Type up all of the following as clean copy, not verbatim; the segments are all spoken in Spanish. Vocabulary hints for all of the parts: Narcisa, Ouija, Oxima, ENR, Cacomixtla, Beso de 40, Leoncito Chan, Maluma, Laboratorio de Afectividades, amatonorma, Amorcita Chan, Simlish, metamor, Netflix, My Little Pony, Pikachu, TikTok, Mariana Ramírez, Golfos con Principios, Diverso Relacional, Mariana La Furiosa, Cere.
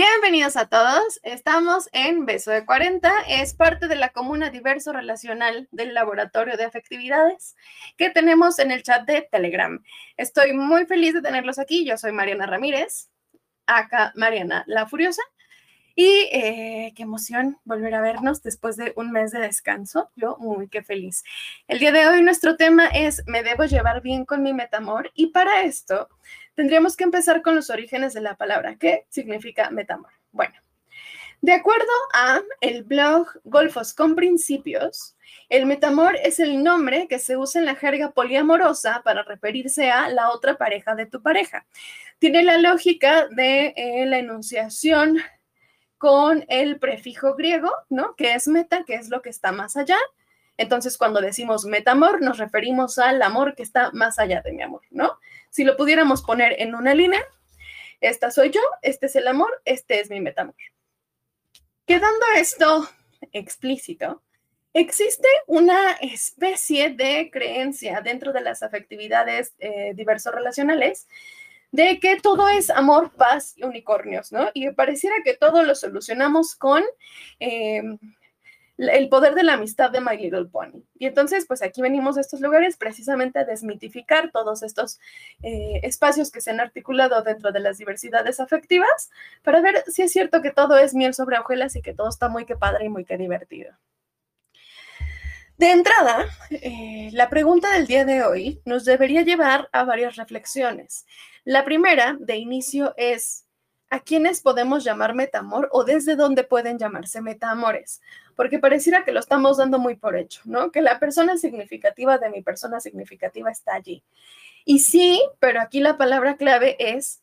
Bienvenidos a todos, estamos en Beso de 40, es parte de la comuna Diverso Relacional del Laboratorio de Afectividades que tenemos en el chat de Telegram. Estoy muy feliz de tenerlos aquí, yo soy Mariana Ramírez, acá Mariana La Furiosa, y qué emoción volver a vernos después de un mes de descanso, yo muy qué feliz. El día de hoy nuestro tema es ¿me debo llevar bien con mi metamor? Y para esto tendríamos que empezar con los orígenes de la palabra. ¿Qué significa metamor? Bueno, de acuerdo a el blog Golfos con Principios, el metamor es el nombre que se usa en la jerga poliamorosa para referirse a la otra pareja de tu pareja. Tiene la lógica de la enunciación con el prefijo griego, ¿no? Que es meta, que es lo que está más allá. Entonces, cuando decimos metamor, nos referimos al amor que está más allá de mi amor, ¿no? Si lo pudiéramos poner en una línea, esta soy yo, este es el amor, este es mi metamor. Quedando esto explícito, existe una especie de creencia dentro de las afectividades diverso relacionales de que todo es amor, paz y unicornios, ¿no? Y pareciera que todo lo solucionamos con el poder de la amistad de My Little Pony. Y entonces, pues aquí venimos a estos lugares precisamente a desmitificar todos estos espacios que se han articulado dentro de las diversidades afectivas para ver si es cierto que todo es miel sobre hojuelas y que todo está muy que padre y muy que divertido. De entrada, la pregunta del día de hoy nos debería llevar a varias reflexiones. La primera, de inicio, es ¿a quiénes podemos llamar metamor o desde dónde pueden llamarse metamores? Porque pareciera que lo estamos dando muy por hecho, ¿no? Que la persona significativa de mi persona significativa está allí. Y sí, pero aquí la palabra clave es,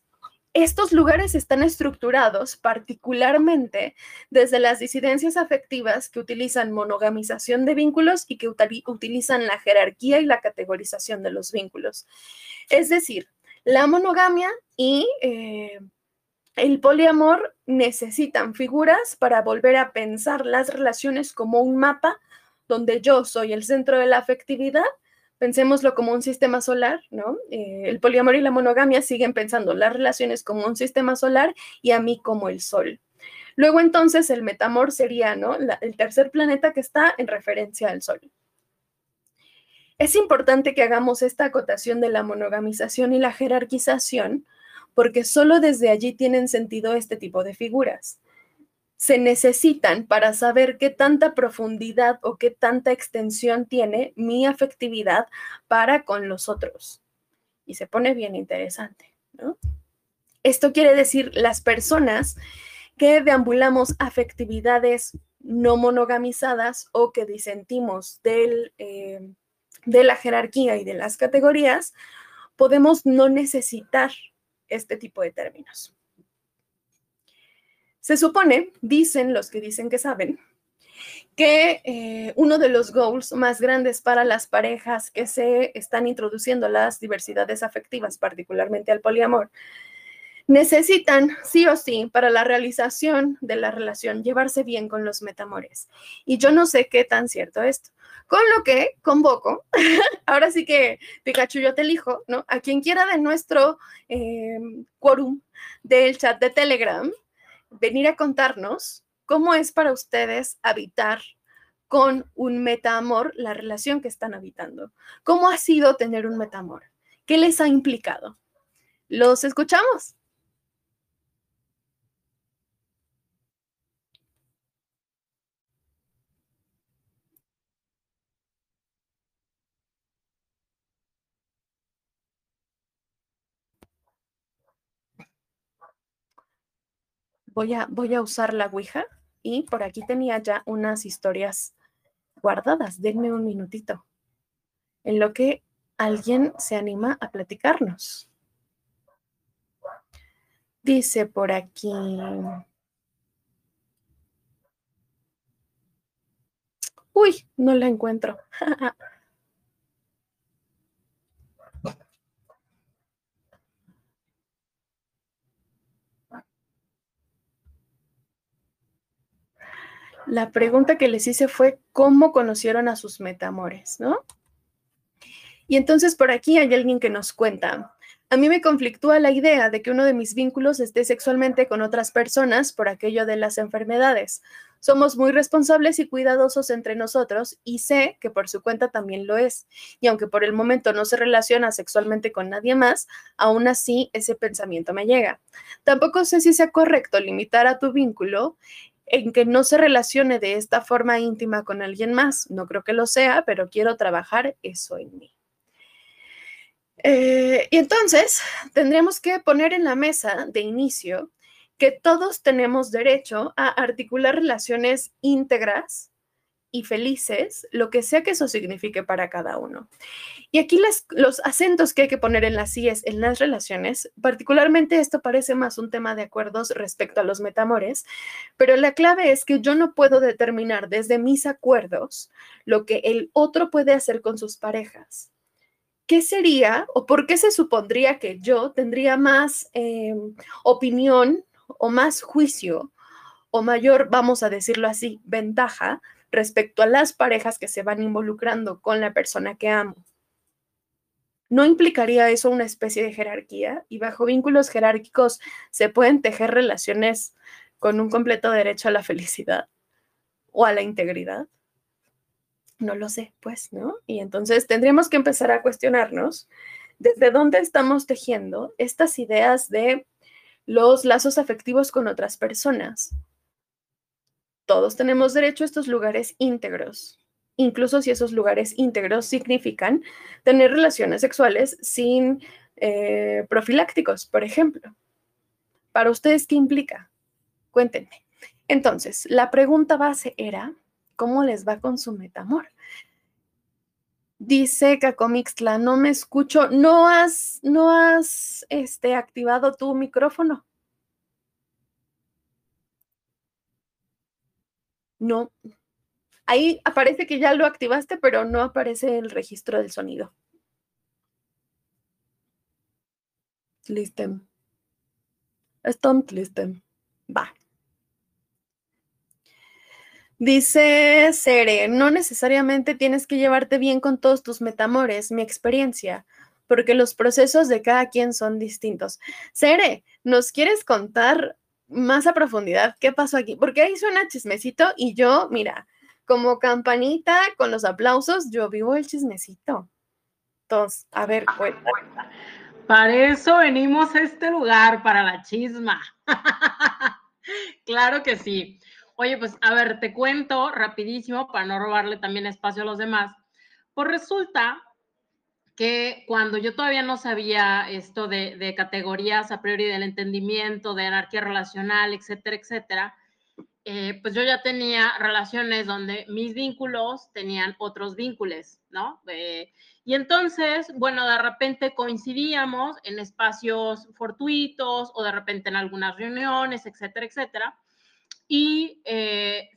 estos lugares están estructurados particularmente desde las disidencias afectivas que utilizan monogamización de vínculos y que utilizan la jerarquía y la categorización de los vínculos. Es decir, la monogamia y el poliamor necesitan figuras para volver a pensar las relaciones como un mapa donde yo soy el centro de la afectividad. Pensémoslo como un sistema solar, ¿no? El poliamor y la monogamia siguen pensando las relaciones como un sistema solar y a mí como el sol. Luego entonces el metamor sería, ¿no?, el tercer planeta que está en referencia al sol. Es importante que hagamos esta acotación de la monogamización y la jerarquización porque solo desde allí tienen sentido este tipo de figuras. Se necesitan para saber qué tanta profundidad o qué tanta extensión tiene mi afectividad para con los otros. Y se pone bien interesante, ¿no? Esto quiere decir las personas que deambulamos afectividades no monogamizadas o que disentimos de la jerarquía y de las categorías, podemos no necesitar este tipo de términos. Se supone, dicen los que dicen que saben, que uno de los goals más grandes para las parejas que se están introduciendo las diversidades afectivas, particularmente al poliamor, necesitan sí o sí para la realización de la relación llevarse bien con los metamores. Y yo no sé qué tan cierto esto. Con lo que convoco, ahora sí que Pikachu yo te elijo, ¿no?, a quien quiera de nuestro quórum del chat de Telegram venir a contarnos cómo es para ustedes habitar con un metamor la relación que están habitando. ¿Cómo ha sido tener un metamor? ¿Qué les ha implicado? ¿Los escuchamos? Voy a usar la Ouija y por aquí tenía ya unas historias guardadas. Denme un minutito en lo que alguien se anima a platicarnos. Dice por aquí, uy, no la encuentro. La pregunta que les hice fue cómo conocieron a sus metamores, ¿no? Y entonces por aquí hay alguien que nos cuenta. A mí me conflictúa la idea de que uno de mis vínculos esté sexualmente con otras personas por aquello de las enfermedades. Somos muy responsables y cuidadosos entre nosotros y sé que por su cuenta también lo es. Y aunque por el momento no se relaciona sexualmente con nadie más, aún así ese pensamiento me llega. Tampoco sé si sea correcto limitar a tu vínculo en que no se relacione de esta forma íntima con alguien más. No creo que lo sea, pero quiero trabajar eso en mí. Y entonces tendríamos que poner en la mesa de inicio que todos tenemos derecho a articular relaciones íntegras y felices, lo que sea que eso signifique para cada uno. Y aquí los acentos que hay que poner en las IES, en las relaciones, particularmente esto parece más un tema de acuerdos respecto a los metamores, pero la clave es que yo no puedo determinar desde mis acuerdos lo que el otro puede hacer con sus parejas. ¿Qué sería o por qué se supondría que yo tendría más opinión o más juicio o mayor, vamos a decirlo así, ventaja respecto a las parejas que se van involucrando con la persona que amo? ¿No implicaría eso una especie de jerarquía? Y bajo vínculos jerárquicos se pueden tejer relaciones con un completo derecho a la felicidad o a la integridad. No lo sé, pues, ¿no? Y entonces tendríamos que empezar a cuestionarnos desde dónde estamos tejiendo estas ideas de los lazos afectivos con otras personas. Todos tenemos derecho a estos lugares íntegros, incluso si esos lugares íntegros significan tener relaciones sexuales sin profilácticos, por ejemplo. ¿Para ustedes qué implica? Cuéntenme. Entonces, la pregunta base era... ¿Cómo les va con su metamor? Dice Cacomixtla, no me escucho. ¿No has activado tu micrófono? No. Ahí aparece que ya lo activaste, pero no aparece el registro del sonido. Listem. Estom listem. Va. Dice Cere, no necesariamente tienes que llevarte bien con todos tus metamores, mi experiencia, porque los procesos de cada quien son distintos. Cere, ¿nos quieres contar más a profundidad qué pasó aquí? Porque ahí suena chismecito y yo, mira, como campanita con los aplausos, yo vivo el chismecito. Entonces, a ver, cuenta. Para eso venimos a este lugar, para la chisma. Claro que sí. Oye, pues, a ver, te cuento rapidísimo para no robarle también espacio a los demás. Pues resulta que cuando yo todavía no sabía esto de categorías a priori del entendimiento, de jerarquía relacional, etcétera, etcétera, pues yo ya tenía relaciones donde mis vínculos tenían otros vínculos, ¿no? Y entonces, bueno, de repente coincidíamos en espacios fortuitos o de repente en algunas reuniones, etcétera, etcétera. Y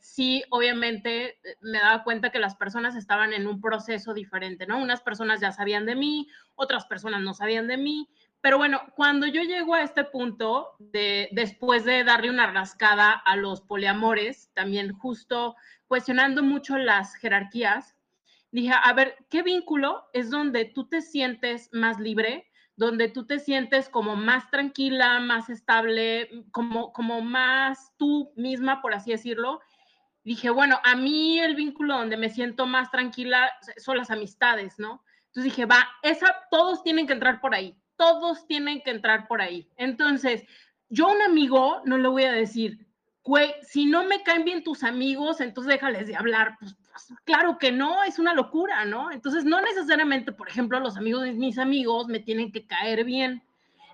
sí, obviamente, me daba cuenta que las personas estaban en un proceso diferente, ¿no? Unas personas ya sabían de mí, otras personas no sabían de mí. Pero bueno, cuando yo llego a este punto, después de darle una rascada a los poliamores, también justo cuestionando mucho las jerarquías, dije, a ver, ¿qué vínculo es donde tú te sientes más libre? Donde tú te sientes como más tranquila, más estable, como más tú misma, por así decirlo. Dije, bueno, a mí el vínculo donde me siento más tranquila son las amistades, ¿no? Entonces dije, va, todos tienen que entrar por ahí, todos tienen que entrar por ahí. Entonces, yo a un amigo no le voy a decir, güey, si no me caen bien tus amigos, entonces déjales de hablar. Pues, claro que no, es una locura, ¿no? Entonces, no necesariamente, por ejemplo, los amigos de mis amigos me tienen que caer bien.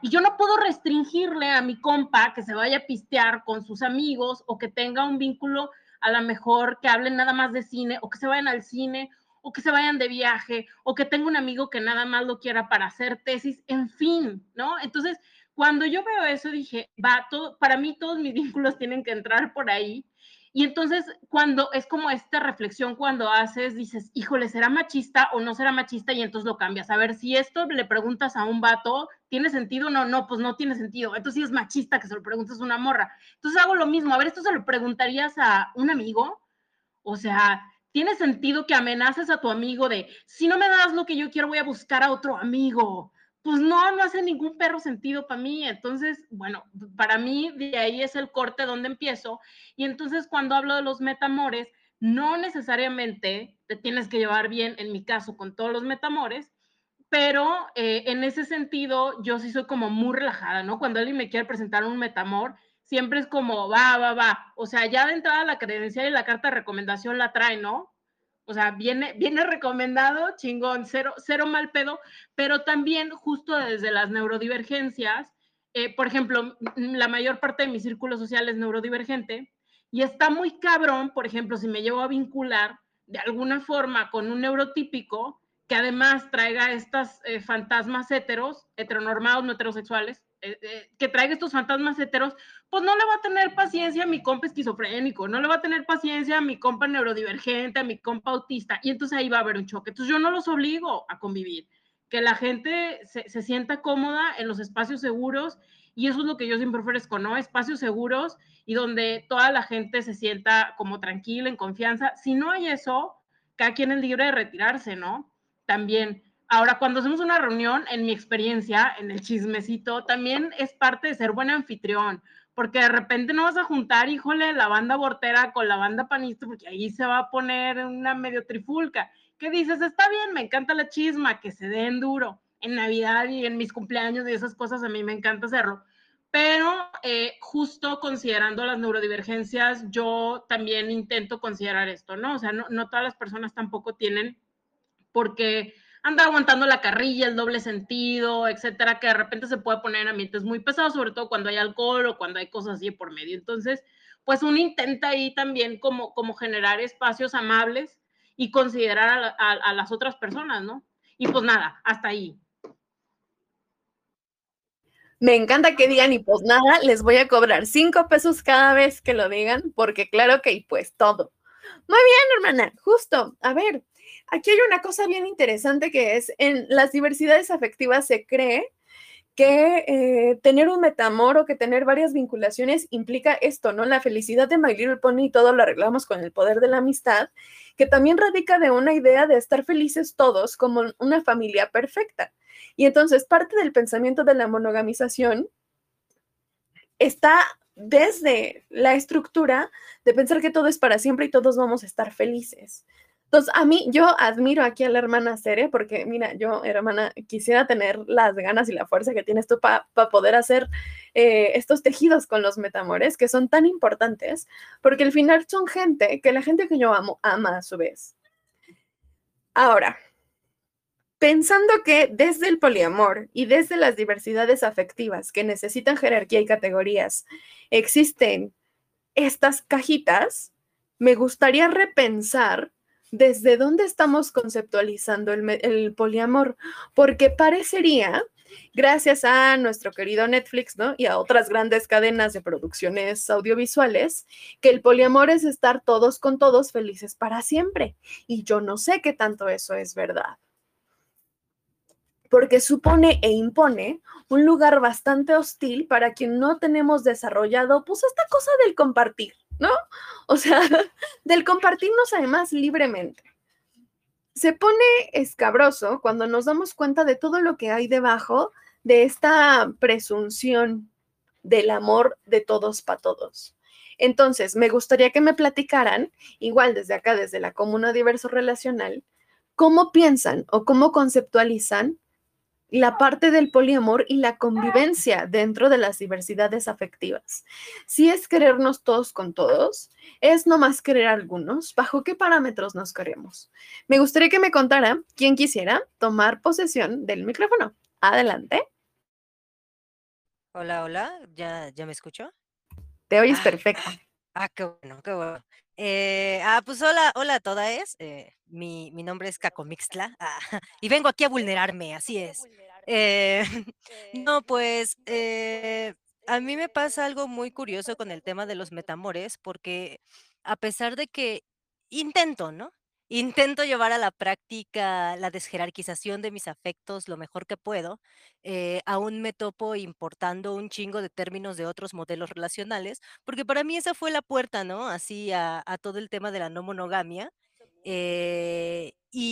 Y yo no puedo restringirle a mi compa que se vaya a pistear con sus amigos o que tenga un vínculo, a lo mejor, que hablen nada más de cine o que se vayan al cine o que se vayan de viaje o que tenga un amigo que nada más lo quiera para hacer tesis, en fin, ¿no? Entonces, cuando yo veo eso, dije, va, para mí todos mis vínculos tienen que entrar por ahí. Y entonces, cuando es como esta reflexión, cuando haces, dices, híjole, ¿será machista o no será machista? Y entonces lo cambias. A ver, si esto le preguntas a un vato, ¿tiene sentido? No, no, pues no tiene sentido. Entonces sí es machista que se lo preguntas a una morra. Entonces hago lo mismo. A ver, ¿esto se lo preguntarías a un amigo? O sea... ¿Tiene sentido que amenaces a tu amigo de, si no me das lo que yo quiero, voy a buscar a otro amigo? pues no hace ningún perro sentido para mí. Entonces, bueno, para mí de ahí es el corte donde empiezo. Y entonces cuando hablo de los metamores, no necesariamente te tienes que llevar bien, en mi caso, con todos los metamores, pero en ese sentido yo sí soy como muy relajada, ¿no? Cuando alguien me quiere presentar un metamor, siempre es como, va. O sea, ya de entrada la credencial y la carta de recomendación la trae, ¿no? O sea, viene recomendado, chingón, cero mal pedo, pero también justo desde las neurodivergencias, por ejemplo, la mayor parte de mi círculo social es neurodivergente y está muy cabrón, por ejemplo, si me llevo a vincular de alguna forma con un neurotípico que además traiga estas fantasmas heteros, heteronormados, no heterosexuales, que traiga estos fantasmas heteros, pues no le va a tener paciencia a mi compa esquizofrénico, no le va a tener paciencia a mi compa neurodivergente, a mi compa autista, y entonces ahí va a haber un choque. Entonces yo no los obligo a convivir, que la gente se sienta cómoda en los espacios seguros, y eso es lo que yo siempre ofrezco, ¿no? Espacios seguros y donde toda la gente se sienta como tranquila, en confianza. Si no hay eso, cada quien es libre de retirarse, ¿no? También. Ahora, cuando hacemos una reunión, en mi experiencia, en el chismecito, también es parte de ser buen anfitrión, porque de repente no vas a juntar, híjole, la banda bortera con la banda panista, porque ahí se va a poner una medio trifulca. ¿Qué dices? Está bien, me encanta la chisma, que se den duro. En Navidad y en mis cumpleaños y esas cosas a mí me encanta hacerlo. Pero justo considerando las neurodivergencias, yo también intento considerar esto, ¿no? O sea, no todas las personas tampoco tienen porque anda aguantando la carrilla, el doble sentido, etcétera, que de repente se puede poner en ambientes muy pesados, sobre todo cuando hay alcohol o cuando hay cosas así por medio. Entonces, pues uno intenta ahí también como generar espacios amables y considerar a las otras personas, ¿no? Y pues nada, hasta ahí. Me encanta que digan y pues nada, les voy a cobrar 5 pesos cada vez que lo digan, porque claro que y pues todo. Muy bien, hermana, justo, a ver. Aquí hay una cosa bien interesante que es, en las diversidades afectivas se cree que tener un metamor o que tener varias vinculaciones implica esto, ¿no? La felicidad de My Little Pony, todo lo arreglamos con el poder de la amistad, que también radica de una idea de estar felices todos como una familia perfecta. Y entonces parte del pensamiento de la monogamización está desde la estructura de pensar que todo es para siempre y todos vamos a estar felices. Entonces, a mí, yo admiro aquí a la hermana Cere, porque, mira, yo, hermana, quisiera tener las ganas y la fuerza que tienes tú para poder hacer estos tejidos con los metamores, que son tan importantes, porque al final son gente que la gente que yo amo, ama a su vez. Ahora, pensando que desde el poliamor y desde las diversidades afectivas que necesitan jerarquía y categorías, existen estas cajitas, me gustaría repensar ¿desde dónde estamos conceptualizando el poliamor? Porque parecería, gracias a nuestro querido Netflix, ¿no? Y a otras grandes cadenas de producciones audiovisuales, que el poliamor es estar todos con todos felices para siempre. Y yo no sé qué tanto eso es verdad. Porque supone e impone un lugar bastante hostil para quien no tenemos desarrollado, pues, esta cosa del compartir, ¿no? O sea, del compartirnos además libremente. Se pone escabroso cuando nos damos cuenta de todo lo que hay debajo de esta presunción del amor de todos para todos. Entonces, me gustaría que me platicaran, igual desde acá, desde la Comuna Diverso Relacional, cómo piensan o cómo conceptualizan la parte del poliamor y la convivencia dentro de las diversidades afectivas. Si es querernos todos con todos, es nomás querer a algunos, ¿bajo qué parámetros nos queremos? Me gustaría que me contara quién quisiera tomar posesión del micrófono. Adelante. Hola, hola, ¿ya me escucho? Te oyes perfecto. Qué bueno, qué bueno. Pues hola a todas. Mi nombre es Cacomixtla y vengo aquí a vulnerarme, así es. No, pues a mí me pasa algo muy curioso con el tema de los metamores, porque a pesar de que intento, ¿no? Intento llevar a la práctica la desjerarquización de mis afectos lo mejor que puedo, aún me topo importando un chingo de términos de otros modelos relacionales, porque para mí esa fue la puerta, ¿no? Así a todo el tema de la no monogamia. Y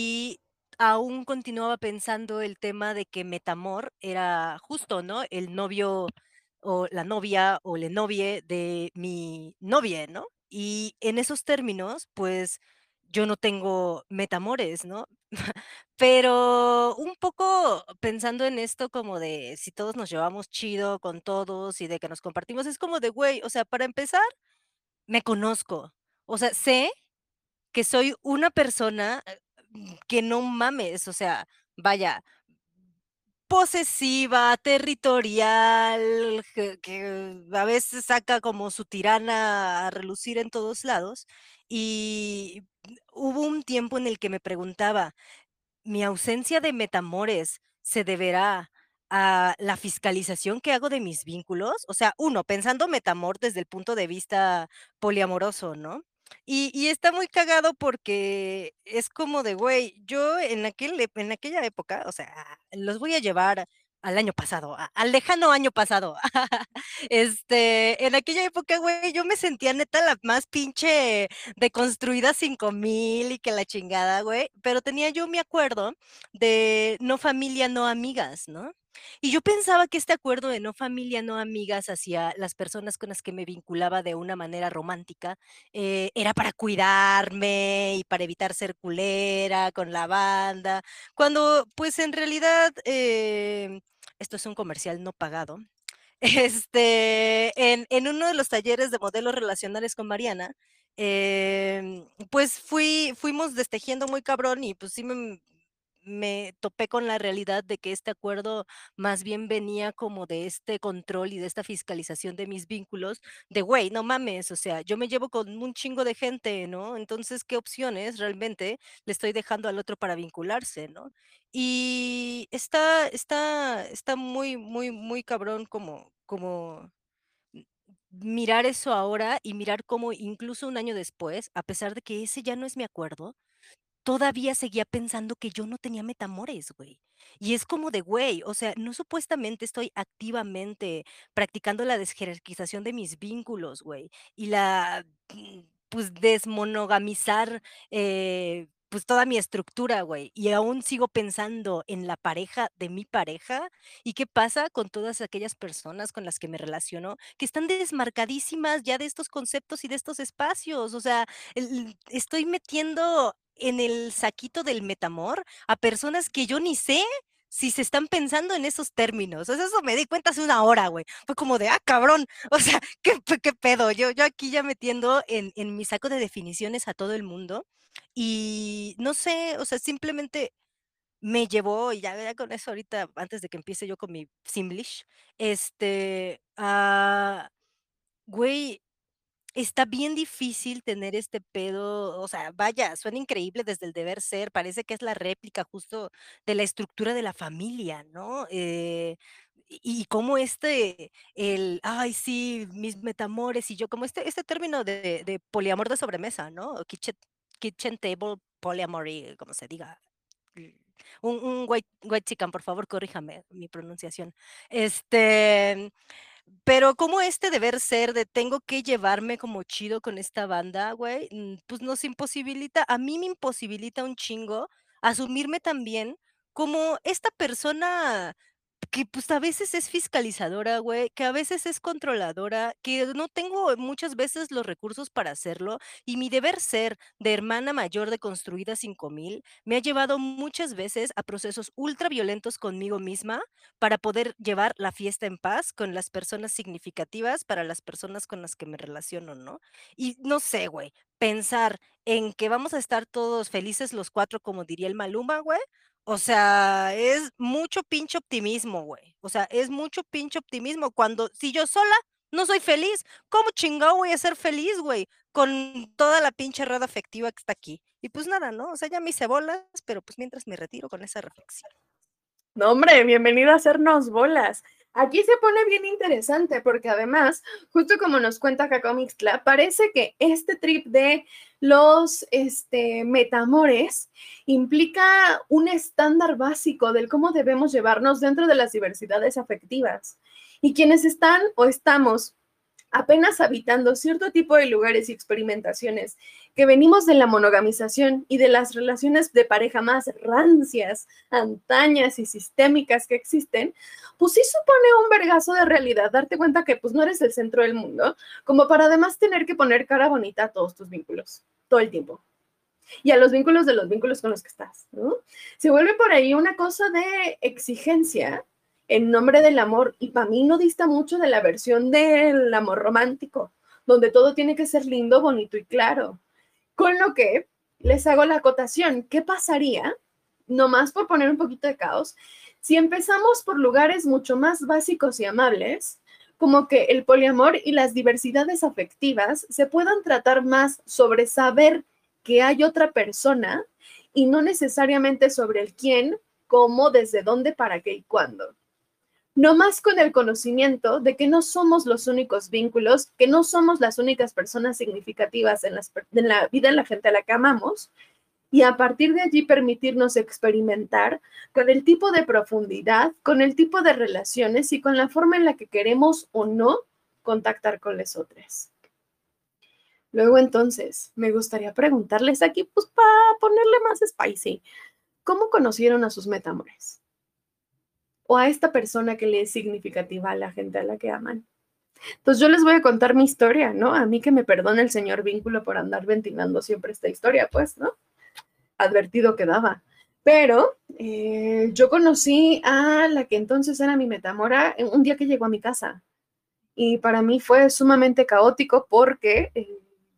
aún continuaba pensando el tema de que Metamor era justo, ¿no? El novio o la novia o le novie de mi novia, ¿no? Y en esos términos, pues yo no tengo metamores, ¿no? Pero un poco pensando en esto como de si todos nos llevamos chido con todos y de que nos compartimos, es como de, güey, o sea, para empezar, me conozco. O sea, sé que soy una persona que no mames, o sea, vaya, posesiva, territorial, que a veces saca como su tirana a relucir en todos lados. Y hubo un tiempo en el que me preguntaba, ¿mi ausencia de metamores se deberá a la fiscalización que hago de mis vínculos? O sea, uno, pensando metamor desde el punto de vista poliamoroso, ¿no? Y está muy cagado porque es como de, güey, yo en aquella época, o sea, los voy a llevar al año pasado, al lejano año pasado. En aquella época, güey, yo me sentía neta la más pinche deconstruida 5000 y que la chingada, güey. Pero tenía yo mi acuerdo de no familia, no amigas, ¿no? Y yo pensaba que este acuerdo de no familia, no amigas hacia las personas con las que me vinculaba de una manera romántica era para cuidarme y para evitar ser culera con la banda, cuando pues en realidad, esto es un comercial no pagado, en uno de los talleres de modelos relacionales con Mariana, pues fuimos destejiendo muy cabrón y pues sí me topé con la realidad de que este acuerdo más bien venía como de este control y de esta fiscalización de mis vínculos, de güey, no mames, o sea, yo me llevo con un chingo de gente, ¿no? Entonces, ¿qué opciones realmente le estoy dejando al otro para vincularse, ¿no? Y está muy, muy, muy cabrón como mirar eso ahora y mirar cómo incluso un año después, a pesar de que ese ya no es mi acuerdo, todavía seguía pensando que yo no tenía metamores, güey. Y es como de, güey, o sea, no supuestamente estoy activamente practicando la desjerarquización de mis vínculos, güey. Y pues, desmonogamizar, pues, toda mi estructura, güey. Y aún sigo pensando en la pareja de mi pareja. ¿Y qué pasa con todas aquellas personas con las que me relaciono que están desmarcadísimas ya de estos conceptos y de estos espacios? O sea, estoy metiendo en el saquito del metamor a personas que yo ni sé si se están pensando en esos términos. O sea, eso me di cuenta hace una hora, güey. Fue como de, ah, cabrón, o sea, ¿qué pedo? Yo aquí ya metiendo en mi saco de definiciones a todo el mundo y no sé, o sea, simplemente me llevó, y ya con eso ahorita, antes de que empiece yo con mi simlish, güey, está bien difícil tener este pedo, o sea, vaya, suena increíble desde el deber ser, parece que es la réplica justo de la estructura de la familia, ¿no? Y como ay sí, mis metamores y yo, como este término de poliamor de sobremesa, ¿no? Kitchen table polyamory, como se diga. Un white chicken, por favor, corríjame mi pronunciación. Pero como deber ser de tengo que llevarme como chido con esta banda, güey, pues nos imposibilita, a mí me imposibilita un chingo asumirme también como esta persona que pues a veces es fiscalizadora, güey, que a veces es controladora, que no tengo muchas veces los recursos para hacerlo, y mi deber ser de hermana mayor de construida 5000 me ha llevado muchas veces a procesos ultra violentos conmigo misma para poder llevar la fiesta en paz con las personas significativas, para las personas con las que me relaciono, ¿no? Y no sé, güey, pensar en que vamos a estar todos felices los cuatro, como diría el Maluma, güey. O sea, es mucho pinche optimismo, güey. O sea, es mucho pinche optimismo. Cuando, si yo sola no soy feliz, ¿cómo chingado voy a ser feliz, güey? Con toda la pinche red afectiva que está aquí. Y pues nada, ¿no? O sea, ya me hice bolas, pero pues mientras me retiro con esa reflexión. No, hombre, bienvenido a hacernos bolas. Aquí se pone bien interesante porque además, justo como nos cuenta Cacomixtla, parece que este trip de los metamores implica un estándar básico del cómo debemos llevarnos dentro de las diversidades afectivas. Y quienes están o estamos apenas habitando cierto tipo de lugares y experimentaciones, que venimos de la monogamización y de las relaciones de pareja más rancias, antañas y sistémicas que existen, pues sí supone un vergazo de realidad darte cuenta que pues no eres el centro del mundo, como para además tener que poner cara bonita a todos tus vínculos, todo el tiempo. Y a los vínculos de los vínculos con los que estás, ¿no? Se vuelve por ahí una cosa de exigencia en nombre del amor, y para mí no dista mucho de la versión del amor romántico, donde todo tiene que ser lindo, bonito y claro. Con lo que les hago la acotación, ¿qué pasaría, nomás por poner un poquito de caos, si empezamos por lugares mucho más básicos y amables, como que el poliamor y las diversidades afectivas se puedan tratar más sobre saber que hay otra persona y no necesariamente sobre el quién, cómo, desde dónde, para qué y cuándo? No más con el conocimiento de que no somos los únicos vínculos, que no somos las únicas personas significativas en la vida de la gente a la que amamos, y a partir de allí permitirnos experimentar con el tipo de profundidad, con el tipo de relaciones y con la forma en la que queremos o no contactar con los otros. Luego entonces, me gustaría preguntarles aquí, pues para ponerle más spicy, ¿cómo conocieron a sus metamores? O a esta persona que le es significativa a la gente a la que aman. Entonces yo les voy a contar mi historia, ¿no? A mí que me perdone el señor vínculo por andar ventilando siempre esta historia, pues, ¿no? Advertido quedaba. Pero yo conocí a la que entonces era mi metamora un día que llegó a mi casa. Y para mí fue sumamente caótico porque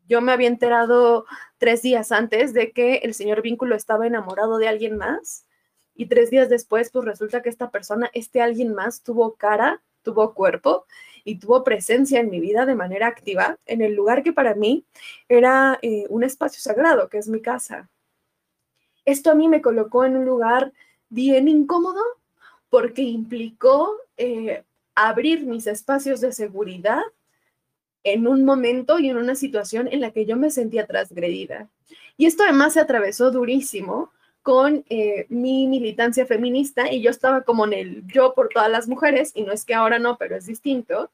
yo me había enterado 3 días antes de que el señor vínculo estaba enamorado de alguien más. Y 3 días después, pues resulta que esta persona, este alguien más, tuvo cara, tuvo cuerpo y tuvo presencia en mi vida de manera activa en el lugar que para mí era un espacio sagrado, que es mi casa. Esto a mí me colocó en un lugar bien incómodo porque implicó abrir mis espacios de seguridad en un momento y en una situación en la que yo me sentía transgredida. Y esto además se atravesó durísimo con mi militancia feminista, y yo estaba como en el yo por todas las mujeres, y no es que ahora no, pero es distinto,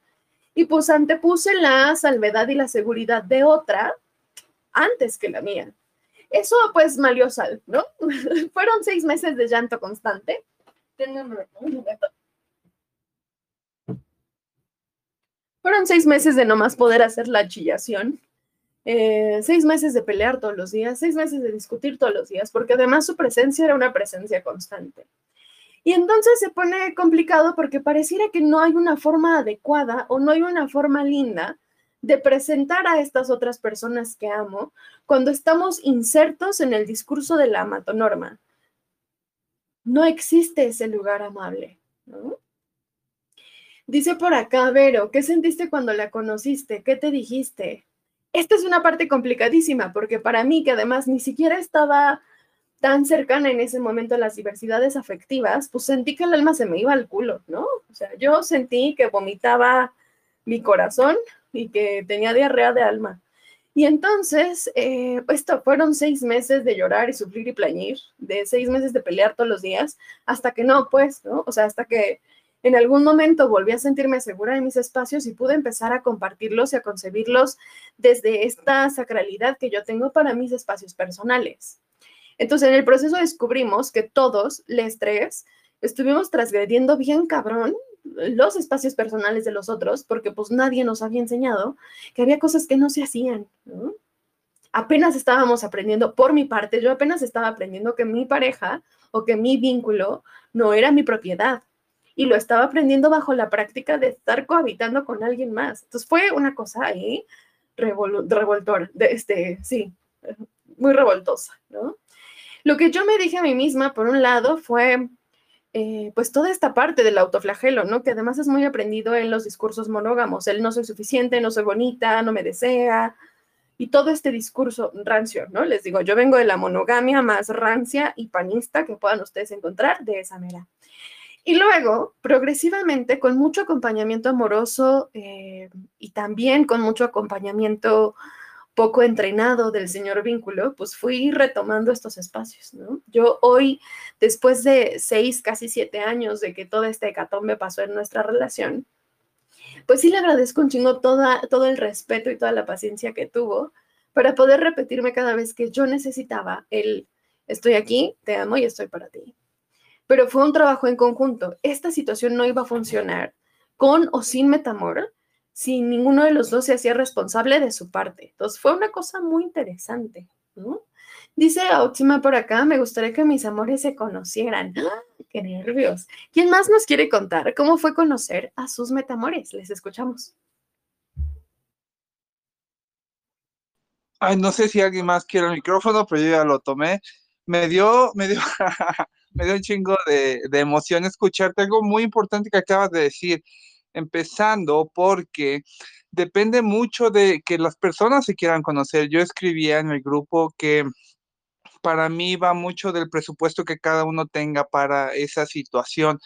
y pues antepuse la salvedad y la seguridad de otra antes que la mía. Eso pues malió sal, ¿no? Fueron 6 meses de llanto constante. Fueron 6 meses de no más poder hacer la chillación. 6 meses de pelear todos los días, 6 meses de discutir todos los días, porque además su presencia era una presencia constante. Y entonces se pone complicado porque pareciera que no hay una forma adecuada o no hay una forma linda de presentar a estas otras personas que amo cuando estamos insertos en el discurso de la amatonorma. No existe ese lugar amable, ¿no? Dice por acá, Vero, ¿qué sentiste cuando la conociste? ¿Qué te dijiste? Esta es una parte complicadísima, porque para mí, que además ni siquiera estaba tan cercana en ese momento a las diversidades afectivas, pues sentí que el alma se me iba al culo, ¿no? O sea, yo sentí que vomitaba mi corazón y que tenía diarrea de alma. Y entonces, esto fueron 6 meses de llorar y sufrir y plañir, de 6 meses de pelear todos los días, hasta que no, pues, ¿no? O sea, hasta que en algún momento volví a sentirme segura de mis espacios y pude empezar a compartirlos y a concebirlos desde esta sacralidad que yo tengo para mis espacios personales. Entonces, en el proceso descubrimos que todos, les tres, estuvimos transgrediendo bien cabrón los espacios personales de los otros, porque pues nadie nos había enseñado que había cosas que no se hacían, ¿no? Apenas estábamos aprendiendo, por mi parte, yo apenas estaba aprendiendo que mi pareja o que mi vínculo no era mi propiedad. Y lo estaba aprendiendo bajo la práctica de estar cohabitando con alguien más. Entonces fue una cosa ahí revoltora, sí, muy revoltosa, ¿no? Lo que yo me dije a mí misma, por un lado, fue pues toda esta parte del autoflagelo, ¿no? Que además es muy aprendido en los discursos monógamos. El no soy suficiente, no soy bonita, no me desea. Y todo este discurso rancio, ¿no? Les digo, yo vengo de la monogamia más rancia y panista que puedan ustedes encontrar de esa manera. Y luego, progresivamente, con mucho acompañamiento amoroso y también con mucho acompañamiento poco entrenado del señor vínculo, pues fui retomando estos espacios, ¿no? Yo hoy, después de 6, casi 7 años de que toda esta hecatombe pasó en nuestra relación, pues sí le agradezco un chingo todo el respeto y toda la paciencia que tuvo para poder repetirme cada vez que yo necesitaba el estoy aquí, te amo y estoy para ti. Pero fue un trabajo en conjunto. Esta situación no iba a funcionar con o sin Metamor si ninguno de los dos se hacía responsable de su parte. Entonces fue una cosa muy interesante, ¿no? Dice Oxima por acá, me gustaría que mis amores se conocieran. ¡Ah, qué nervios! ¿Quién más nos quiere contar cómo fue conocer a sus metamores? Les escuchamos. Ay, no sé si alguien más quiere el micrófono, pero yo ya lo tomé. Me dio un chingo de emoción escucharte. Algo muy importante que acabas de decir, empezando porque depende mucho de que las personas se quieran conocer. Yo escribía en el grupo que para mí va mucho del presupuesto que cada uno tenga para esa situación.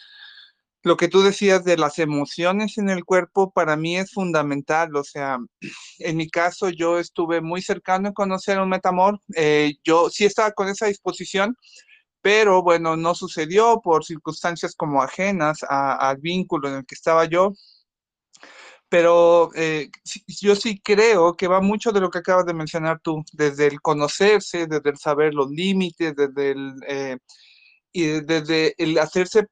Lo que tú decías de las emociones en el cuerpo para mí es fundamental. O sea, en mi caso yo estuve muy cercano a conocer un metamor. Yo sí estaba con esa disposición, pero bueno, no sucedió por circunstancias como ajenas al vínculo en el que estaba yo. Pero yo sí creo que va mucho de lo que acabas de mencionar tú, desde el conocerse, desde el saber los límites, desde el hacerse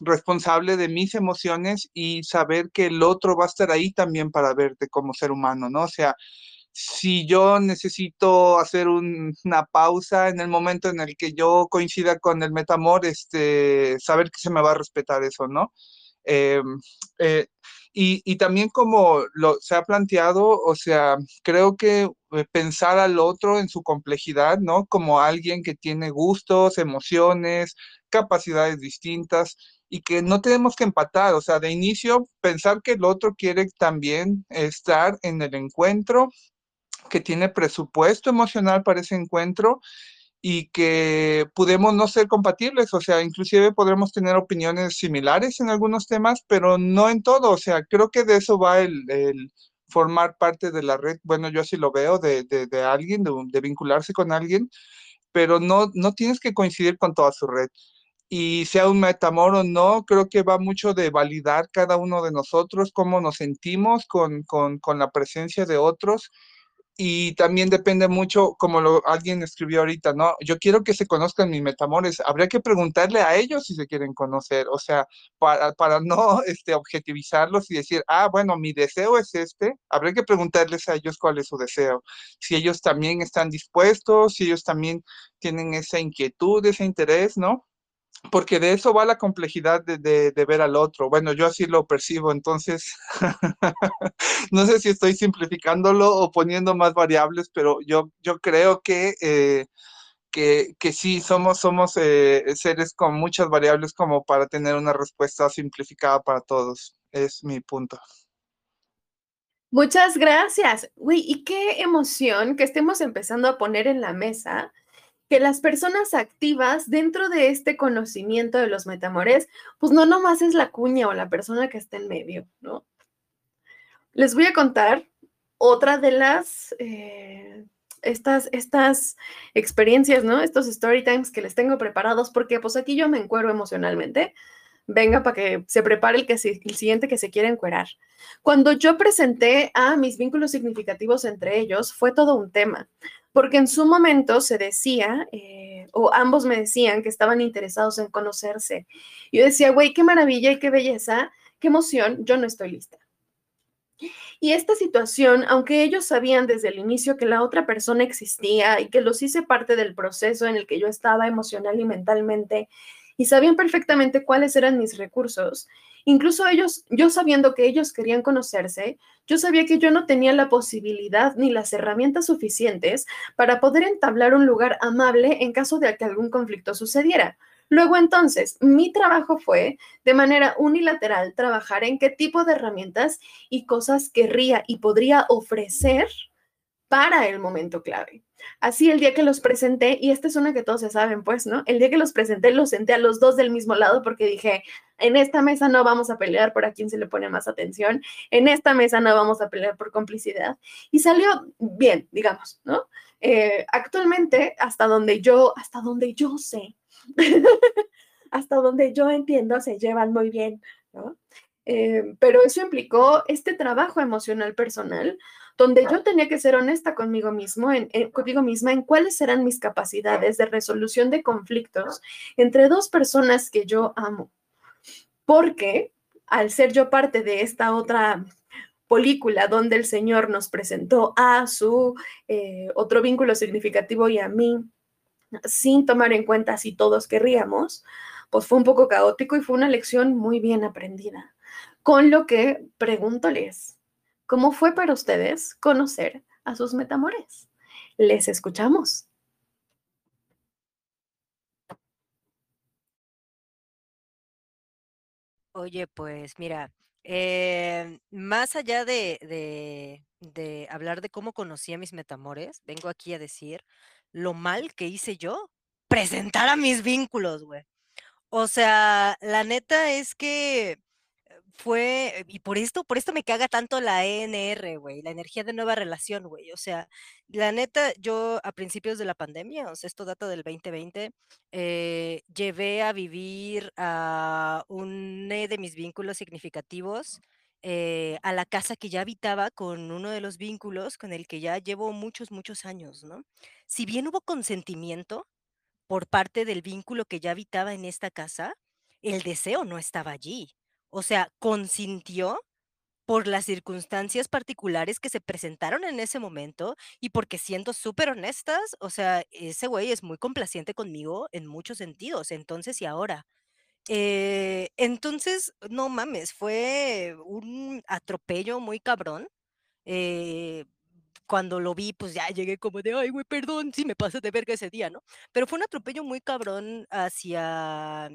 responsable de mis emociones y saber que el otro va a estar ahí también para verte como ser humano, ¿no? O sea, si yo necesito hacer una pausa en el momento en el que yo coincida con el metamor, saber que se me va a respetar eso, ¿no? Y también como se ha planteado, o sea, creo que pensar al otro en su complejidad, ¿no? Como alguien que tiene gustos, emociones, capacidades distintas y que no tenemos que empatar. O sea, de inicio, pensar que el otro quiere también estar en el encuentro, que tiene presupuesto emocional para ese encuentro y que podemos no ser compatibles. O sea, inclusive podremos tener opiniones similares en algunos temas, pero no en todo. O sea, creo que de eso va el formar parte de la red. Bueno, yo así lo veo, de alguien, de vincularse con alguien, pero no tienes que coincidir con toda su red. Y sea un metamor o no, creo que va mucho de validar cada uno de nosotros, cómo nos sentimos con la presencia de otros. Y también depende mucho, como alguien escribió ahorita, ¿no? Yo quiero que se conozcan mis metamores. Habría que preguntarle a ellos si se quieren conocer. O sea, para no objetivizarlos y decir, ah, bueno, mi deseo es este. Habría que preguntarles a ellos cuál es su deseo. Si ellos también están dispuestos, si ellos también tienen esa inquietud, ese interés, ¿no? Porque de eso va la complejidad de ver al otro. Bueno, yo así lo percibo, entonces no sé si estoy simplificándolo o poniendo más variables, pero yo creo que sí, somos seres con muchas variables como para tener una respuesta simplificada para todos. Es mi punto. Muchas gracias. Uy, y qué emoción que estemos empezando a poner en la mesa que las personas activas dentro de este conocimiento de los metamores, pues no nomás es la cuña o la persona que está en medio, ¿no? Les voy a contar otra de las, estas experiencias, ¿no? Estos story times que les tengo preparados, porque pues aquí yo me encuero emocionalmente. Venga, para que se prepare el siguiente que se quiera encuerar. Cuando yo presenté a mis vínculos significativos entre ellos, fue todo un tema. Porque en su momento se decía, o ambos me decían que estaban interesados en conocerse. Yo decía, güey, qué maravilla y qué belleza, qué emoción, yo no estoy lista. Y esta situación, aunque ellos sabían desde el inicio que la otra persona existía y que los hice parte del proceso en el que yo estaba emocional y mentalmente, y sabían perfectamente cuáles eran mis recursos, incluso ellos, yo sabiendo que ellos querían conocerse, yo sabía que yo no tenía la posibilidad ni las herramientas suficientes para poder entablar un lugar amable en caso de que algún conflicto sucediera. Luego entonces, mi trabajo fue, de manera unilateral, trabajar en qué tipo de herramientas y cosas querría y podría ofrecer para el momento clave. Así el día que los presenté, y esta es una que todos se saben, pues, ¿no? El día que los presenté, los senté a los dos del mismo lado porque dije, en esta mesa no vamos a pelear por a quién se le pone más atención, en esta mesa no vamos a pelear por complicidad. Y salió bien, digamos, ¿no? Actualmente, hasta donde yo sé, hasta donde yo entiendo, se llevan muy bien, ¿no? Pero eso implicó este trabajo emocional personal, donde yo tenía que ser honesta conmigo mismo, conmigo misma, en cuáles eran mis capacidades de resolución de conflictos entre dos personas que yo amo. Porque al ser yo parte de esta otra película donde el Señor nos presentó a su otro vínculo significativo y a mí, sin tomar en cuenta si todos querríamos, pues fue un poco caótico y fue una lección muy bien aprendida. Con lo que pregúntoles, ¿cómo fue para ustedes conocer a sus metamores? Les escuchamos. Oye, pues mira, más allá de hablar de cómo conocí a mis metamores, vengo aquí a decir lo mal que hice yo presentar a mis vínculos, güey. O sea, la neta es que fue, y por esto me caga tanto la ENR, güey, la energía de nueva relación, güey. O sea, la neta, yo a principios de la pandemia, o sea, esto data del 2020, llevé a vivir a un de mis vínculos significativos a la casa que ya habitaba con uno de los vínculos con el que ya llevo muchos, muchos años, ¿no? Si bien hubo consentimiento por parte del vínculo que ya habitaba en esta casa, el deseo no estaba allí. O sea, consintió por las circunstancias particulares que se presentaron en ese momento y porque, siendo súper honestas, o sea, ese güey es muy complaciente conmigo en muchos sentidos, entonces y ahora. Entonces, no mames, fue un atropello muy cabrón. Cuando lo vi, pues ya llegué como de, ay, güey, perdón, sí me pasé de verga ese día, ¿no? Pero fue un atropello muy cabrón hacia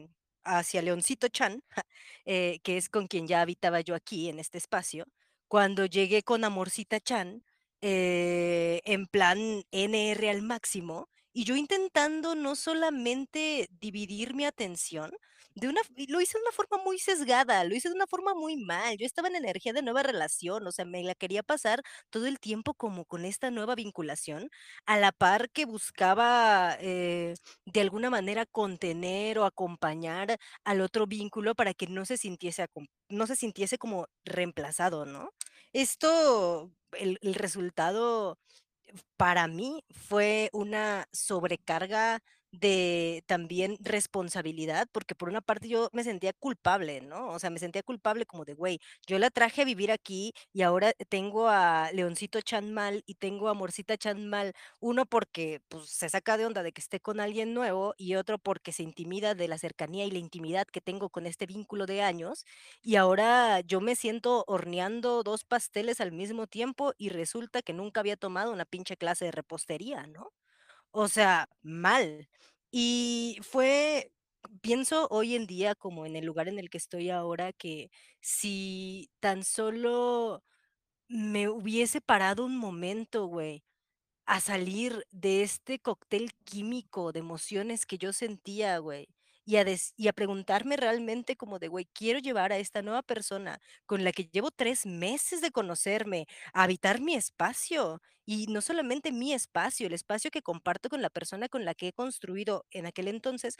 Leoncito Chan, que es con quien ya habitaba yo aquí en este espacio. Cuando llegué con Amorcita Chan, en plan NR al máximo, y yo intentando no solamente dividir mi atención, lo hice de una forma muy sesgada, lo hice de una forma muy mal. Yo estaba en energía de nueva relación, o sea, me la quería pasar todo el tiempo como con esta nueva vinculación, a la par que buscaba de alguna manera contener o acompañar al otro vínculo para que no se sintiese como reemplazado, ¿no? Esto, el resultado para mí fue una sobrecarga de también responsabilidad, porque por una parte yo me sentía culpable, ¿no? O sea, me sentía culpable como de, güey, yo la traje a vivir aquí y ahora tengo a Leoncito Chan mal y tengo a Amorcita Chan mal, uno porque pues se saca de onda de que esté con alguien nuevo y otro porque se intimida de la cercanía y la intimidad que tengo con este vínculo de años, y ahora yo me siento horneando dos pasteles al mismo tiempo y resulta que nunca había tomado una pinche clase de repostería, ¿no? O sea, mal. Y fue, pienso hoy en día, como en el lugar en el que estoy ahora, que si tan solo me hubiese parado un momento, güey, a salir de este cóctel químico de emociones que yo sentía, güey, y a preguntarme realmente como de, güey, quiero llevar a esta nueva persona con la que llevo 3 meses de conocerme a habitar mi espacio, y no solamente mi espacio, el espacio que comparto con la persona con la que he construido en aquel entonces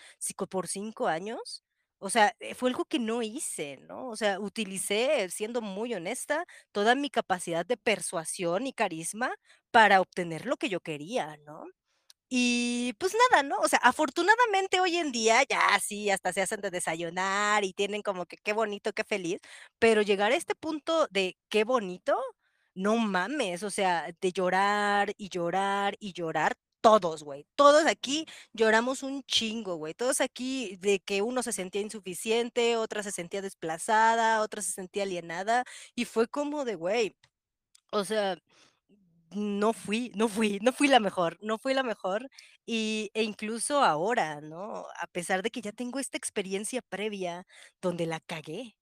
por 5 años. O sea, fue algo que no hice, ¿no? O sea, utilicé, siendo muy honesta, toda mi capacidad de persuasión y carisma para obtener lo que yo quería, ¿no? Y pues nada, ¿no? O sea, afortunadamente hoy en día ya sí, hasta se hacen de desayunar y tienen como que qué bonito, qué feliz, pero llegar a este punto de qué bonito, no mames, o sea, de llorar y llorar y llorar. Todos, güey, todos aquí lloramos un chingo, güey, todos aquí de que uno se sentía insuficiente, otra se sentía desplazada, otra se sentía alienada, y fue como de, güey, o sea, no fui la mejor, e incluso ahora, ¿no? A pesar de que ya tengo esta experiencia previa donde la cagué,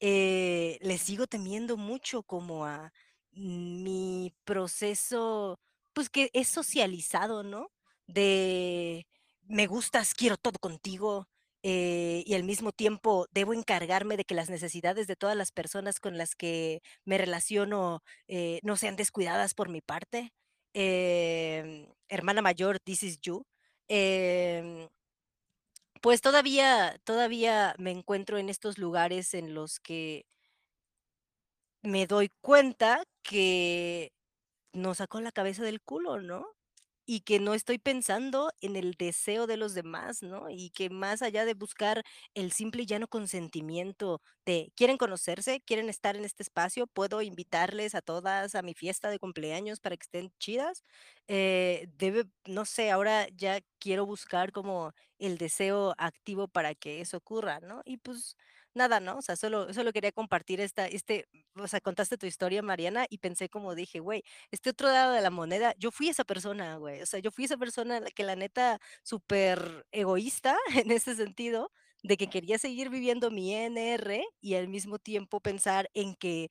le sigo temiendo mucho como a mi proceso, pues que es socializado, ¿no? De me gustas, quiero todo contigo, y al mismo tiempo debo encargarme de que las necesidades de todas las personas con las que me relaciono no sean descuidadas por mi parte. Hermana mayor, this is you. Pues todavía me encuentro en estos lugares en los que me doy cuenta que no saco la cabeza del culo, ¿no? Y que no estoy pensando en el deseo de los demás, ¿no? Y que más allá de buscar el simple y llano consentimiento de ¿quieren conocerse? ¿Quieren estar en este espacio? ¿Puedo invitarles a todas a mi fiesta de cumpleaños para que estén chidas? No sé, ahora ya quiero buscar como el deseo activo para que eso ocurra, ¿no? Y pues nada, ¿no? O sea, solo quería compartir o sea, contaste tu historia, Mariana, y pensé como dije, güey, este otro lado de la moneda, yo fui esa persona, güey, o sea, yo fui esa persona que la neta súper egoísta en ese sentido, de que quería seguir viviendo mi NR y al mismo tiempo pensar en que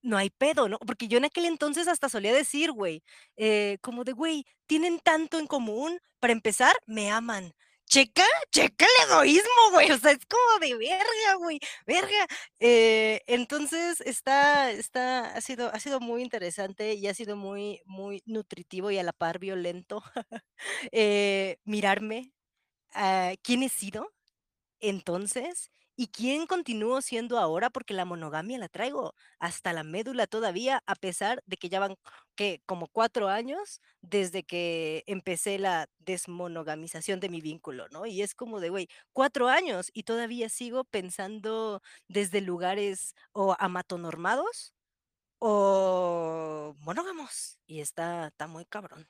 no hay pedo, ¿no? Porque yo en aquel entonces hasta solía decir, güey, como de, güey, tienen tanto en común, para empezar, me aman. Checa el egoísmo, güey, o sea, es como de verga, güey, verga. Entonces, ha sido muy interesante y ha sido muy, muy nutritivo y a la par violento mirarme a quién he sido entonces y quién continúo siendo ahora, porque la monogamia la traigo hasta la médula todavía, a pesar de que ya van que como 4 años desde que empecé la desmonogamización de mi vínculo, ¿no? Y es como de, güey, 4 años y todavía sigo pensando desde lugares o amatonormados o monógamos. Y está muy cabrón.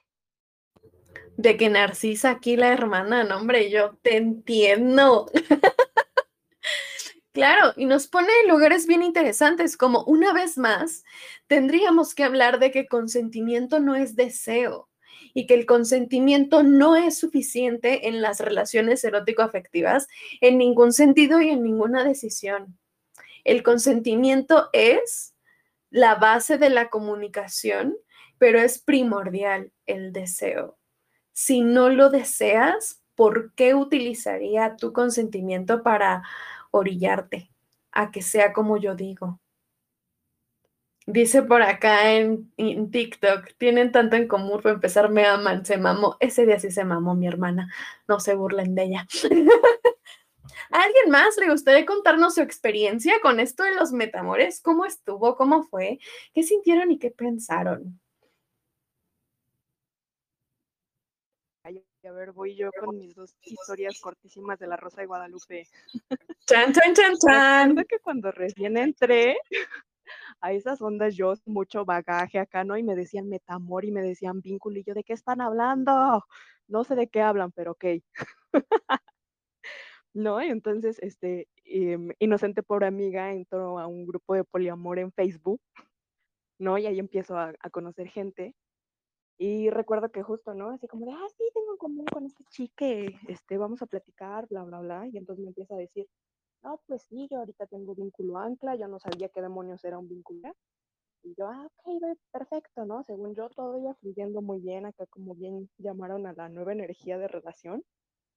De que Narcisa aquí la hermana, no, hombre, yo te entiendo. Claro, y nos pone en lugares bien interesantes, como una vez más tendríamos que hablar de que consentimiento no es deseo y que el consentimiento no es suficiente en las relaciones erótico-afectivas en ningún sentido y en ninguna decisión. El consentimiento es la base de la comunicación, pero es primordial el deseo. Si no lo deseas, ¿por qué utilizaría tu consentimiento para orillarte a que sea como yo digo? Dice por acá en TikTok, tienen tanto en común, para empezar me aman, se mamó. Ese día sí se mamó mi hermana, no se burlen de ella. ¿A alguien más le gustaría contarnos su experiencia con esto de los metamores? ¿Cómo estuvo? ¿Cómo fue? ¿Qué sintieron y qué pensaron? A ver, voy yo con mis 2 historias cortísimas de La Rosa de Guadalupe. ¡Chan, chan, chan, chan! Recuerdo que cuando recién entré a esas ondas, yo mucho bagaje acá, ¿no? Y me decían metamor y me decían vínculo. Y yo, ¿de qué están hablando? No sé de qué hablan, pero ok. ¿No? Y entonces, inocente pobre amiga, entró a un grupo de poliamor en Facebook, ¿no? Y ahí empiezo a conocer gente. Y recuerdo que justo, ¿no? Así como de, sí, tengo en común con este chique, vamos a platicar, bla, bla, bla. Y entonces me empieza a decir, no, pues sí, yo ahorita tengo vínculo ancla, yo no sabía qué demonios era un vínculo. Y yo, ok, perfecto, ¿no? Según yo, todo iba fluyendo muy bien, acá como bien llamaron a la nueva energía de relación.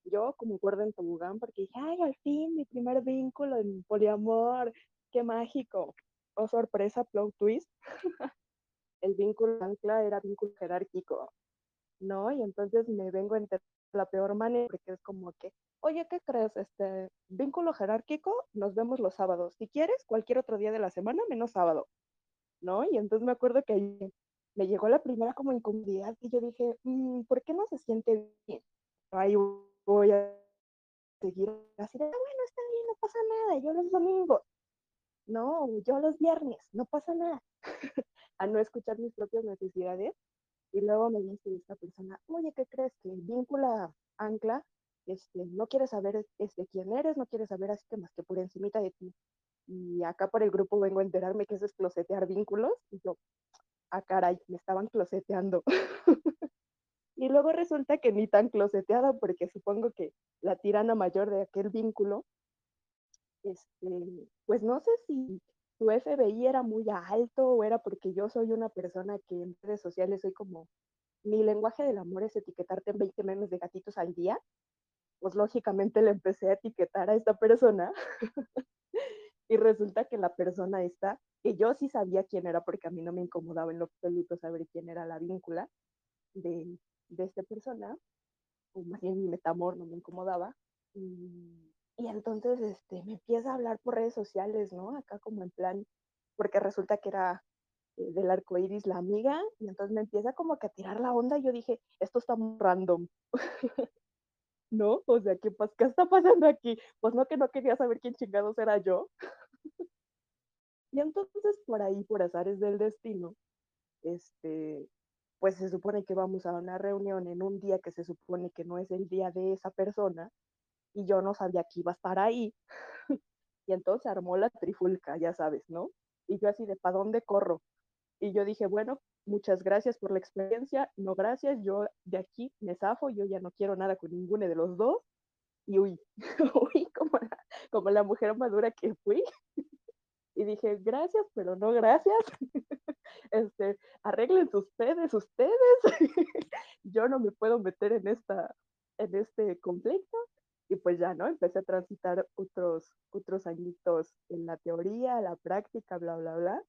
Yo como cuerda en tobogán, porque dije, ay, al fin, mi primer vínculo en poliamor, qué mágico. Oh, sorpresa, plot twist. El vínculo ancla era vínculo jerárquico, ¿no? Y entonces me vengo en la peor manera, porque es como que, oye, ¿qué crees? Vínculo jerárquico, nos vemos los sábados. Si quieres, cualquier otro día de la semana, menos sábado, ¿no? Y entonces me acuerdo que me llegó la primera como incomodidad y yo dije, ¿por qué no se siente bien? Ahí voy a seguir así de, bueno, está bien, no pasa nada, yo los domingos. No, yo los viernes, no pasa nada. A no escuchar mis propias necesidades. Y luego me dice esta persona, oye, ¿qué crees? Que vincula ancla, no quiere saber quién eres, no quiere saber así que más que por encimita de ti. Y acá por el grupo vengo a enterarme que eso es closetear vínculos. Y yo, caray, me estaban closeteando. Y luego resulta que ni tan closeteada, porque supongo que la tirana mayor de aquel vínculo, pues no sé si su FBI era muy alto o era porque yo soy una persona que en redes sociales soy como, mi lenguaje del amor es etiquetarte en 20 memes de gatitos al día, pues lógicamente le empecé a etiquetar a esta persona. Y resulta que la persona esta, que yo sí sabía quién era porque a mí no me incomodaba en lo absoluto saber quién era la víncula de esta persona, o más bien mi metamor no me incomodaba, y entonces me empieza a hablar por redes sociales, ¿no? Acá como en plan, porque resulta que era del arco iris la amiga, y entonces me empieza como que a tirar la onda, y yo dije, esto está muy random. ¿No? O sea, ¿qué está pasando aquí? Pues no, que no quería saber quién chingados era yo. Y entonces por ahí, por azares del destino, pues se supone que vamos a una reunión en un día que se supone que no es el día de esa persona, y yo no sabía que iba a estar ahí. Y entonces armó la trifulca, ya sabes, ¿no? Y yo así de, ¿para dónde corro? Y yo dije, bueno, muchas gracias por la experiencia, no gracias, yo de aquí me zafo, yo ya no quiero nada con ninguno de los dos, y huí, huí como la mujer madura que fui. Y dije, gracias, pero no gracias, arréglense ustedes, yo no me puedo meter en este conflicto. Y pues ya, ¿no? Empecé a transitar otros añitos en la teoría, la práctica, bla, bla, bla.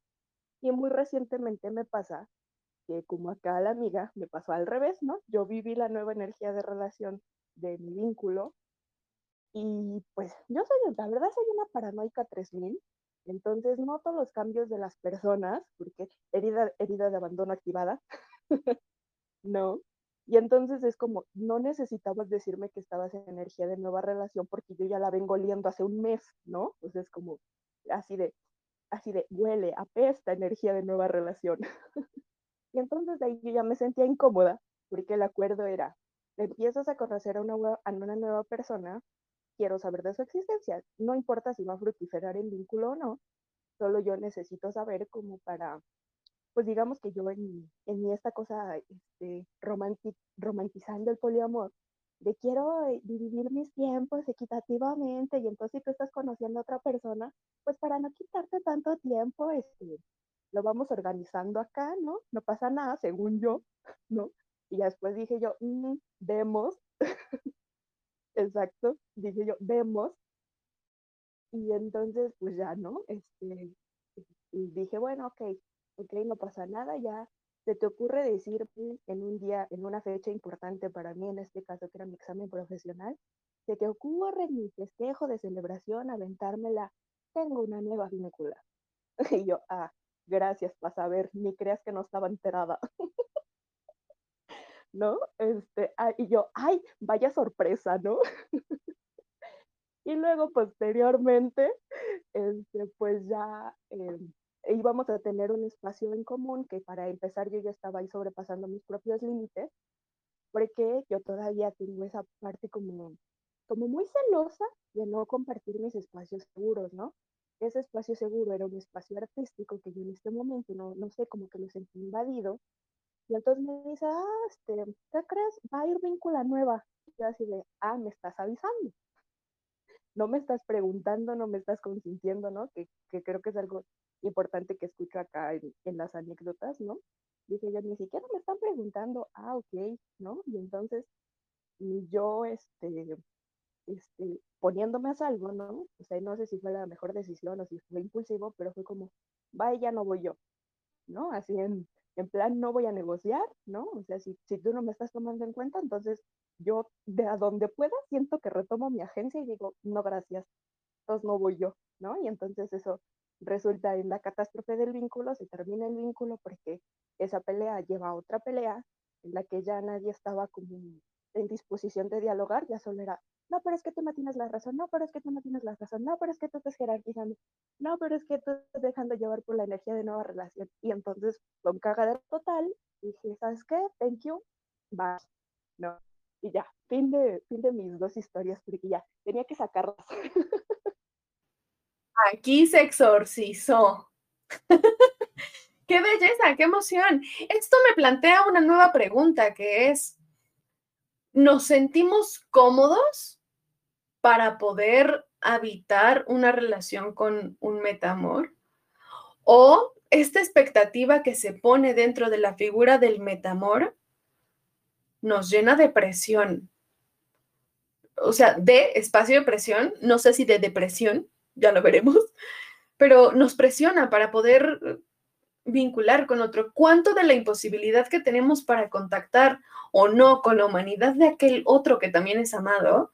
Y muy recientemente me pasa que, como acá la amiga, me pasó al revés, ¿no? Yo viví la nueva energía de relación de mi vínculo. Y pues yo soy, la verdad, soy una paranoica 3000. Entonces noto los cambios de las personas, porque herida de abandono activada, ¿no? Y entonces es como, no necesitabas decirme que estabas en energía de nueva relación porque yo ya la vengo oliendo hace un mes, ¿no? Pues es como, así de huele, apesta energía de nueva relación. Y entonces de ahí yo ya me sentía incómoda, porque el acuerdo era, empiezas a conocer a una nueva persona, quiero saber de su existencia, no importa si va a fructiferar el vínculo o no, solo yo necesito saber como para... Pues digamos que yo en esta cosa romantizando el poliamor, de quiero dividir mis tiempos equitativamente, y entonces si tú estás conociendo a otra persona, pues para no quitarte tanto tiempo, lo vamos organizando acá, ¿no? No pasa nada, según yo, ¿no? Y ya después dije yo, vemos, exacto, dije yo, vemos, y entonces pues ya, ¿no? Y dije, bueno, ok, no pasa nada, ya se te ocurre decir en un día, en una fecha importante para mí, en este caso que era mi examen profesional, se te ocurre en mi festejo de celebración aventármela, tengo una nueva vincular. Y yo, gracias, para saber, ni creas que no estaba enterada. ¿No? Y yo, ay, vaya sorpresa, ¿no? Y luego, posteriormente, pues ya... íbamos a tener un espacio en común, que para empezar yo ya estaba ahí sobrepasando mis propios límites, porque yo todavía tengo esa parte como muy celosa de no compartir mis espacios seguros, ¿no? Ese espacio seguro era un espacio artístico que yo en este momento, no sé, como que lo sentí invadido, y entonces me dice, ¿qué crees? Va a ir víncula nueva. Y yo así de, me estás avisando. No me estás preguntando, no me estás consintiendo, ¿no? Que creo que es algo importante que escucho acá en las anécdotas, ¿no? Dije, yo ni siquiera me están preguntando, ok, ¿no? Y entonces yo, poniéndome a salvo, ¿no? O sea, no sé si fue la mejor decisión o si fue impulsivo, pero fue como, vaya, no voy yo, ¿no? Así en plan, no voy a negociar, ¿no? O sea, si tú no me estás tomando en cuenta, entonces yo, de a donde pueda, siento que retomo mi agencia y digo, no, gracias, entonces no voy yo, ¿no? Y entonces eso... Resulta en la catástrofe del vínculo, se termina el vínculo porque esa pelea lleva a otra pelea en la que ya nadie estaba como en disposición de dialogar, ya solo era, no, pero es que tú no tienes la razón, no, pero es que tú no tienes la razón, no, pero es que tú estás jerarquizando, no, pero es que tú estás dejando llevar por la energía de nueva relación. Y entonces, con cagadero total, dije, ¿sabes qué? Thank you, bye, ¿no? Y ya, fin de mis dos historias, porque ya tenía que sacarlas. Aquí se exorcizó. ¡Qué belleza! ¡Qué emoción! Esto me plantea una nueva pregunta, que es, ¿nos sentimos cómodos para poder habitar una relación con un metamor? ¿O esta expectativa que se pone dentro de la figura del metamor nos llena de presión? O sea, de espacio de presión, no sé si de depresión, ya lo veremos, pero nos presiona para poder vincular con otro. ¿Cuánto de la imposibilidad que tenemos para contactar o no con la humanidad de aquel otro que también es amado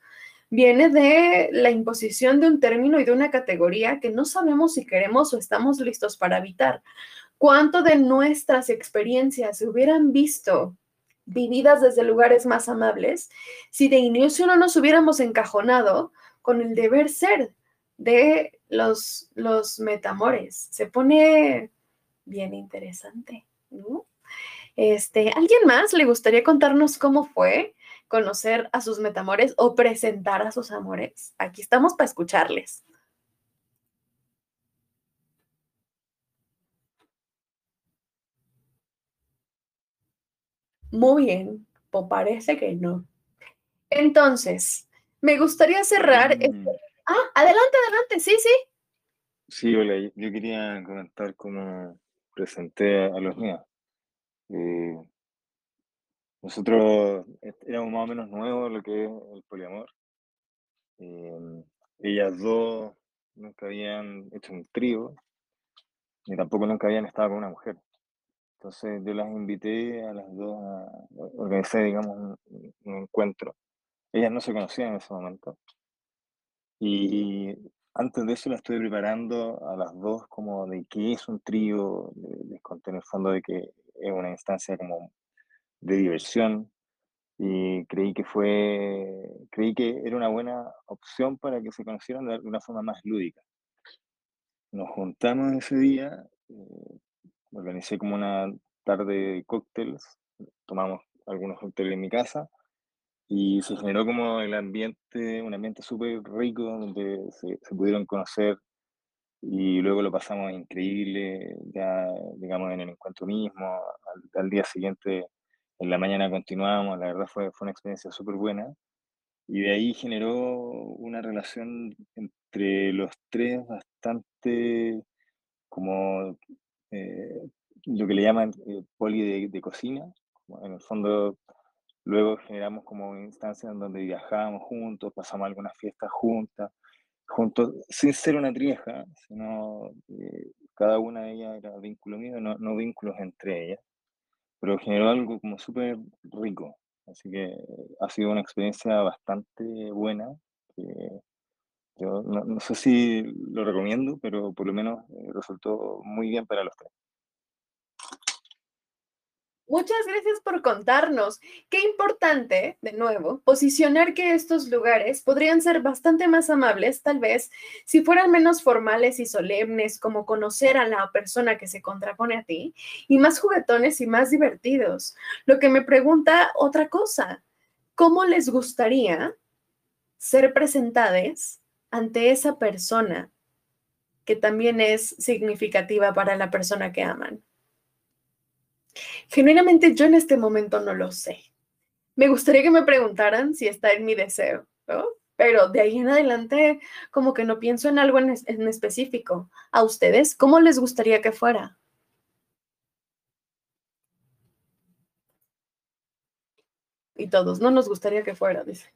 viene de la imposición de un término y de una categoría que no sabemos si queremos o estamos listos para evitar. ¿Cuánto de nuestras experiencias se hubieran visto vividas desde lugares más amables si de inicio no nos hubiéramos encajonado con el deber ser de los metamores? Se pone bien interesante, ¿no? ¿Alguien más le gustaría contarnos cómo fue conocer a sus metamores o presentar a sus amores? Aquí estamos para escucharles. Muy bien, pues parece que no. Entonces, me gustaría cerrar... Ah, adelante, adelante, sí. Sí, hola, yo quería comentar cómo presenté a los míos. Nosotros éramos más o menos nuevos en lo que es el poliamor. Ellas dos nunca habían hecho un trío, ni tampoco nunca habían estado con una mujer. Entonces yo las invité a las dos, organizé, digamos, un encuentro. Ellas no se conocían en ese momento. Y antes de eso las estuve preparando a las dos como de qué es un trío. Les conté en el fondo de que es una instancia como de diversión y creí que era una buena opción para que se conocieran de una forma más lúdica. Nos juntamos ese día, organicé como una tarde de cócteles, tomamos algunos cócteles en mi casa y se generó como el ambiente, un ambiente súper rico donde se pudieron conocer y luego lo pasamos increíble ya, digamos, en el encuentro mismo. Al día siguiente, en la mañana continuamos, la verdad fue una experiencia súper buena y de ahí generó una relación entre los tres bastante como lo que le llaman poli de cocina. En el fondo luego generamos como instancias en donde viajábamos juntos, pasamos algunas fiestas juntos, sin ser una trieja, sino cada una de ellas era vínculo mío, no vínculos entre ellas, pero generó algo como súper rico. Así que ha sido una experiencia bastante buena. Yo no sé si lo recomiendo, pero por lo menos resultó muy bien para los tres. Muchas gracias por contarnos. Qué importante, de nuevo, posicionar que estos lugares podrían ser bastante más amables, tal vez, si fueran menos formales y solemnes, como conocer a la persona que se contrapone a ti, y más juguetones y más divertidos. Lo que me pregunta otra cosa, ¿cómo les gustaría ser presentadas ante esa persona que también es significativa para la persona que aman? Genuinamente yo en este momento no lo sé. Me gustaría que me preguntaran si está en mi deseo, ¿no? Pero de ahí en adelante como que no pienso en algo en específico. ¿A ustedes cómo les gustaría que fuera? Y todos, no nos gustaría que fuera, dice.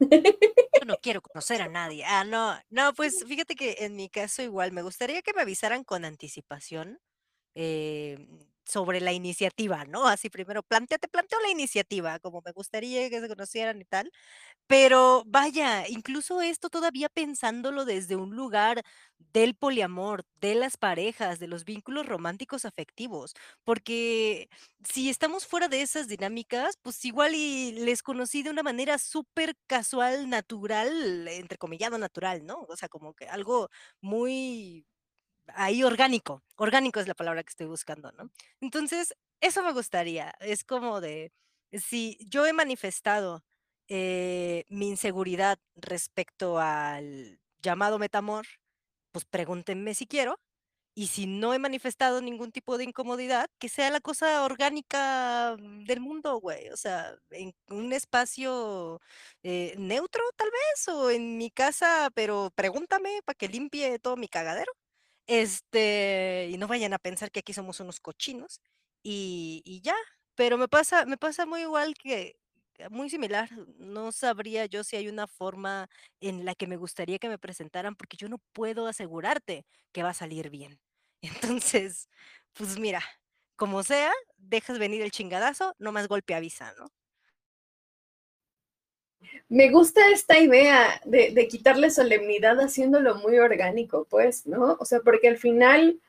Yo no quiero conocer a nadie. Ah, no, pues fíjate que en mi caso igual me gustaría que me avisaran con anticipación sobre la iniciativa, ¿no? Así primero, planteo la iniciativa, como me gustaría que se conocieran y tal, pero vaya, incluso esto todavía pensándolo desde un lugar del poliamor, de las parejas, de los vínculos románticos afectivos, porque si estamos fuera de esas dinámicas, pues igual y les conocí de una manera súper casual, natural, entrecomillado natural, ¿no? O sea, como que algo muy... ahí orgánico es la palabra que estoy buscando, ¿no? Entonces, eso me gustaría, es como de, si yo he manifestado mi inseguridad respecto al llamado metamor, pues pregúntenme si quiero, y si no he manifestado ningún tipo de incomodidad, que sea la cosa orgánica del mundo, güey, o sea, en un espacio neutro tal vez, o en mi casa, pero pregúntame para que limpie todo mi cagadero. Y no vayan a pensar que aquí somos unos cochinos y ya, pero me pasa muy igual que, muy similar, no sabría yo si hay una forma en la que me gustaría que me presentaran porque yo no puedo asegurarte que va a salir bien. Entonces, pues mira, como sea, dejas venir el chingadazo, nomás golpe avisa, ¿no? Me gusta esta idea de quitarle solemnidad haciéndolo muy orgánico, pues, ¿no? O sea, porque al final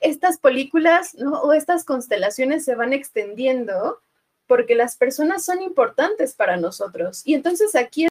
estas películas, ¿no? O estas constelaciones se van extendiendo porque las personas son importantes para nosotros. Y entonces aquí